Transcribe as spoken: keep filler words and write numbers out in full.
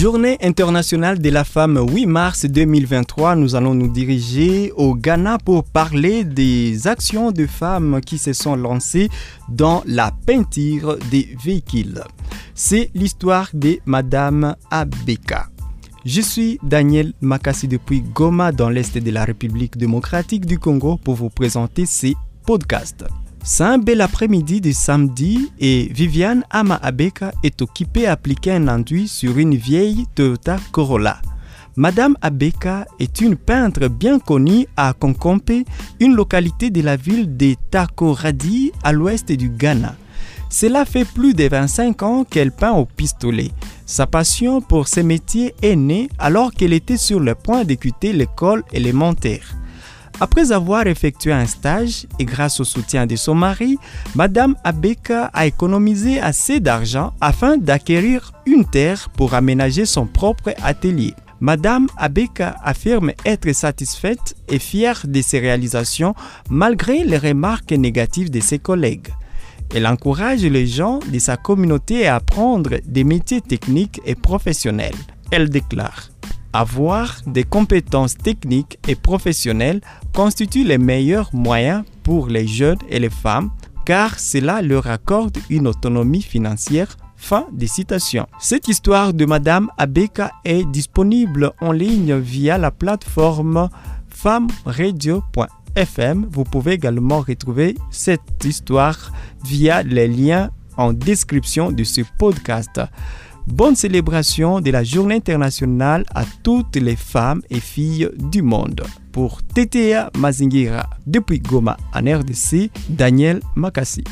Journée internationale de la femme, huit mars deux mille vingt-trois, nous allons nous diriger au Ghana pour parler des actions de femmes qui se sont lancées dans la peinture des véhicules. C'est l'histoire de Madame Abeka. Je suis Daniel Makassi depuis Goma dans l'est de la République démocratique du Congo pour vous présenter ces podcasts. C'est un bel après-midi de samedi et Viviane Ama Abeka est occupée à appliquer un enduit sur une vieille Toyota Corolla. Madame Abeka est une peintre bien connue à Kokompe, une localité de la ville de Takoradi à l'ouest du Ghana. Cela fait plus de vingt-cinq ans qu'elle peint au pistolet. Sa passion pour ce métier est née alors qu'elle était sur le point de quitter l'école élémentaire. Après avoir effectué un stage et grâce au soutien de son mari, Madame Abeka a économisé assez d'argent afin d'acquérir une terre pour aménager son propre atelier. Madame Abeka affirme être satisfaite et fière de ses réalisations malgré les remarques négatives de ses collègues. Elle encourage les gens de sa communauté à apprendre des métiers techniques et professionnels. Elle déclare: avoir des compétences techniques et professionnelles constitue le meilleur moyen pour les jeunes et les femmes car cela leur accorde une autonomie financière. Fin des citations. Cette histoire de Madame Abeka est disponible en ligne via la plateforme farm radio point f m. Vous pouvez également retrouver cette histoire via les liens en description de ce podcast. Bonne célébration de la Journée internationale à toutes les femmes et filles du monde. Pour T T A Mazingira, depuis Goma en R D C, Daniel Makassi.